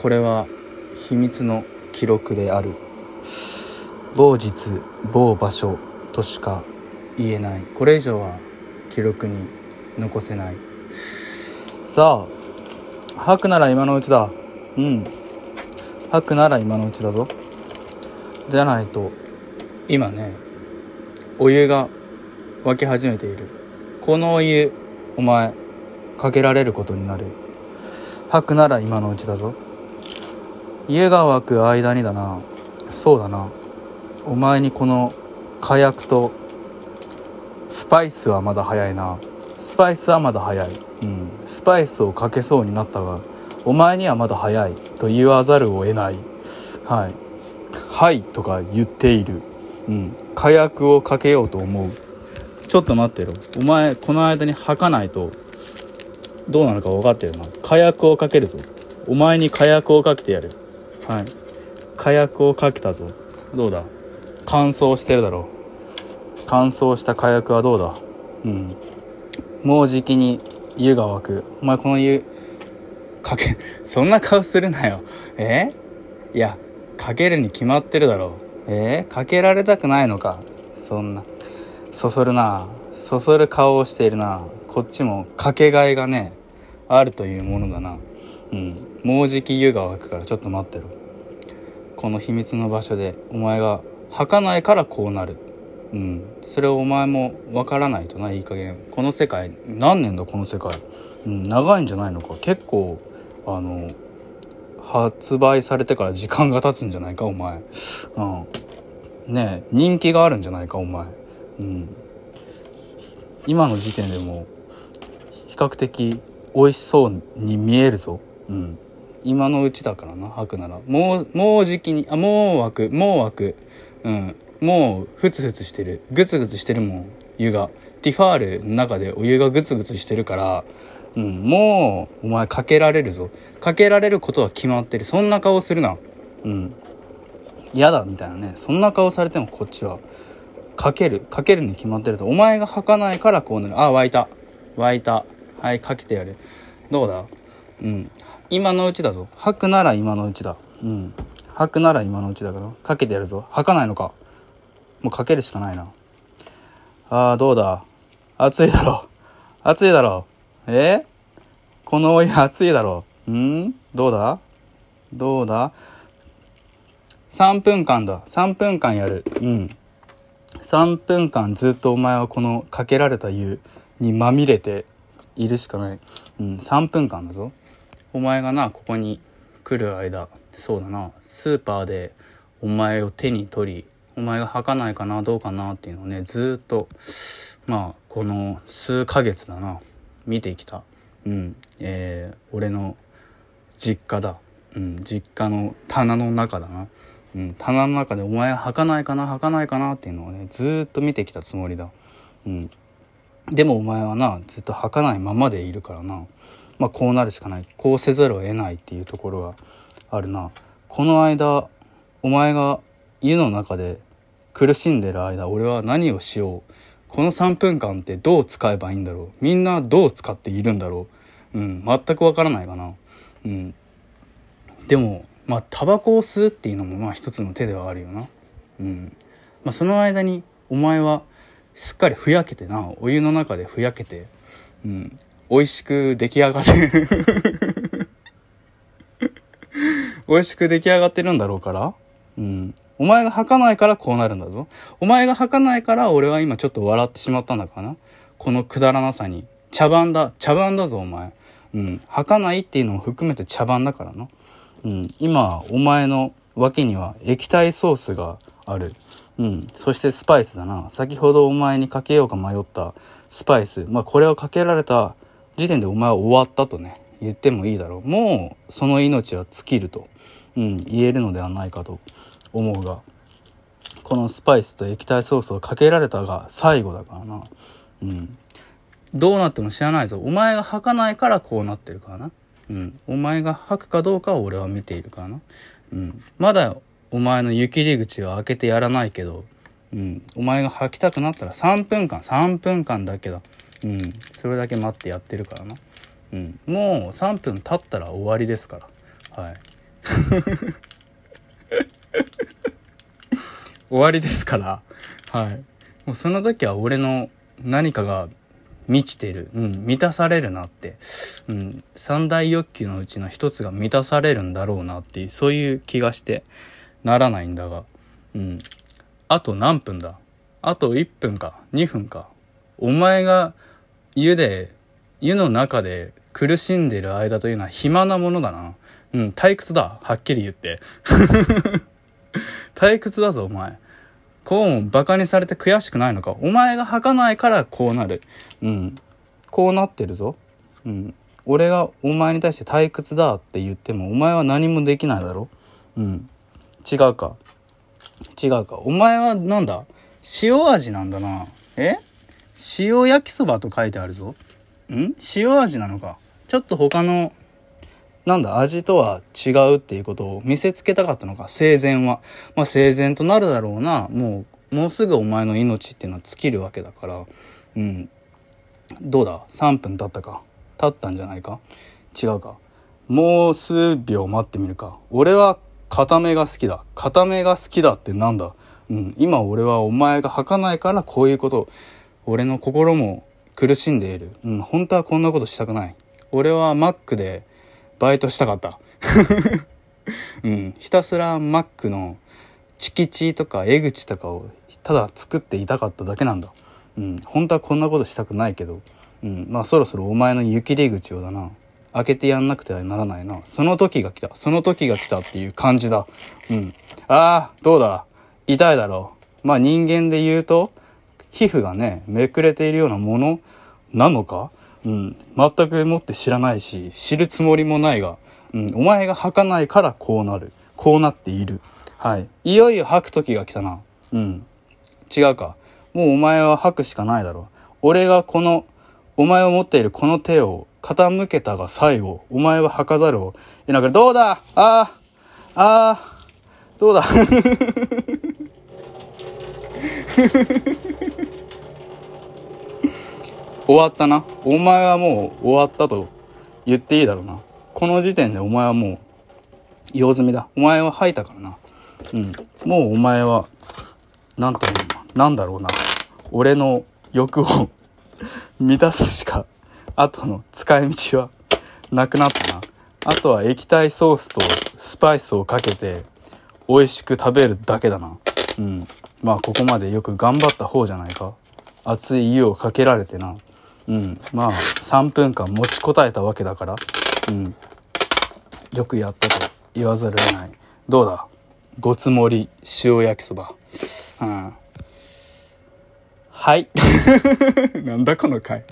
これは秘密の記録である。某日某場所としか言えない。これ以上は記録に残せない。さあ、吐くなら今のうちだ。吐くなら今のうちだぞ。じゃないと今ね、お湯が沸き始めている。このお湯、お前かけられることになる。吐くなら今のうちだぞ。家が湧く間にだな。そうだな。お前にこの火薬とスパイスはまだ早いな。スパイスはまだ早い。スパイスをかけそうになったが、お前にはまだ早いと言わざるを得ない。はいとか言っている。火薬をかけようと思う。ちょっと待ってろ。お前この間に吐かないとどうなるか分かってるな。火薬をかけるぞ。お前に火薬をかけてやる。火薬をかけたぞ。どうだ。乾燥してるだろう。乾燥した火薬はどうだ。もうじきに湯が沸く。お前この湯かけそんな顔するなよ。いや、かけるに決まってるだろう。かけられたくないのか。そんなそそるな。そそる顔をしているな。こっちもかけがいがねあるというものだな。もうじき湯が湧くからちょっと待ってろ。この秘密の場所でお前が吐かないからこうなる。それをお前もわからないとな。いい加減この世界何年だ。この世界、長いんじゃないのか。結構発売されてから時間が経つんじゃないかお前。ねえ、人気があるんじゃないかお前。今の時点でも比較的美味しそうに見えるぞ。今のうちだからな。吐くならもうじきに、もう湧く。もうふつふつしてる。ぐつぐつしてるもん、湯が。ティファールの中でお湯がぐつぐつしてるから、もうお前かけられるぞ。かけられることは決まってる。そんな顔するな。嫌だみたいなね。そんな顔されてもこっちはかけるに決まってると。お前が吐かないからこうなる。あ、湧いた。はい、かけてやる。どうだ。今のうちだぞ。吐くなら今のうちだ。吐くなら今のうちだからかけてやるぞ。吐かないのか。もうかけるしかないな。ああ、どうだ。熱いだろ。このお湯熱いだろ。どうだ。3分間やる。3分間ずっとお前はこのかけられた湯にまみれているしかない。3分間だぞ。お前がな、ここに来る間、そうだな、スーパーでお前を手に取り、お前が吐かないかなどうかなっていうのをね、ずっとこの数ヶ月だな、見てきた。俺の実家だ。実家の棚の中だな。棚の中でお前が吐かないかなっていうのをね、ずっと見てきたつもりだ。でもお前はな、ずっと吐かないままでいるからな。こうなるしかない。こうせざるを得ないっていうところがあるな。この間お前が家の中で苦しんでる間、俺は何をしよう。この3分間ってどう使えばいいんだろう。みんなどう使っているんだろう。全くわからないかな。でもタバコを吸うっていうのも一つの手ではあるよな。その間にお前はすっかりふやけてな、お湯の中でふやけて、美味しく出来上がってる美味しく出来上がってるんだろうから、お前が吐かないからこうなるんだぞ。お前が吐かないから俺は今ちょっと笑ってしまったんだからな。このくだらなさに。茶番だぞお前。吐かないっていうのを含めて茶番だからな。今お前の脇には液体ソースがある。そしてスパイスだな。先ほどお前にかけようか迷ったスパイス。これをかけられた時点でお前は終わったとね、言ってもいいだろう。もうその命は尽きると、言えるのではないかと思うが、このスパイスと液体ソースをかけられたが最後だからな。どうなっても知らないぞ。お前が吐かないからこうなってるからな。お前が吐くかどうかを俺は見ているからな。まだお前の湯切り口は開けてやらないけど、お前が吐きたくなったら3分間だけだ。それだけ待ってやってるからな。もう3分経ったら終わりですから。終わりですから、はい、もうその時は俺の何かが満ちてる、満たされるなって、三大欲求のうちの一つが満たされるんだろうなっていう、そういう気がしてならないんだが、あと何分だ、あと1分か2分か、お前が湯の中で苦しんでる間というのは暇なものだな。退屈だ、はっきり言って退屈だぞお前。こうもバカにされて悔しくないのか。お前が吐かないからこうなる。こうなってるぞ。俺がお前に対して退屈だって言ってもお前は何もできないだろ。違うか。お前はなんだ、塩味なんだな。塩焼きそばと書いてあるぞ。塩味なのか。ちょっと他のなんだ味とは違うっていうことを見せつけたかったのか。生前はまあ生前となるだろうな。もうすぐお前の命っていうのは尽きるわけだから、どうだ、3分経ったか、経ったんじゃないか、違うか、もう数秒待ってみるか。俺は固めが好きだ、固めが好きだってなんだ。今俺はお前が儚いからこういうこと、俺の心も苦しんでいる。本当はこんなことしたくない。俺はマックでバイトしたかった、ひたすらマックのチキチとかエグチとかをただ作っていたかっただけなんだ。本当はこんなことしたくないけど、まあそろそろお前の湯切り口をだな、開けてやんなくてはならないな。その時が来た、その時が来たっていう感じだ。ああ、どうだ、痛いだろう。まあ人間で言うと皮膚がねめくれているようなものなのか。全くもって知らないし知るつもりもないが、お前が吐かないからこうなる、こうなっている。いよいよ吐く時が来たな。違うか、もうお前は吐くしかないだろう。俺がこのお前を持っているこの手を傾けたが最後、お前は吐かざるを得なくなる。どうだ、ああどうだ終わったな。お前はもう終わったと言っていいだろうな。この時点でお前はもう用済みだ。お前は吐いたからな。もうお前はなんだろうな、俺の欲を満たすしかあとの使い道はなくなったな。あとは液体ソースとスパイスをかけて美味しく食べるだけだな。まあここまでよく頑張った方じゃないか。熱い湯をかけられてな。まあ3分間持ちこたえたわけだから、よくやったと言わざるを得ない。どうだ、ごつ盛り塩焼きそば、はいなんだこの回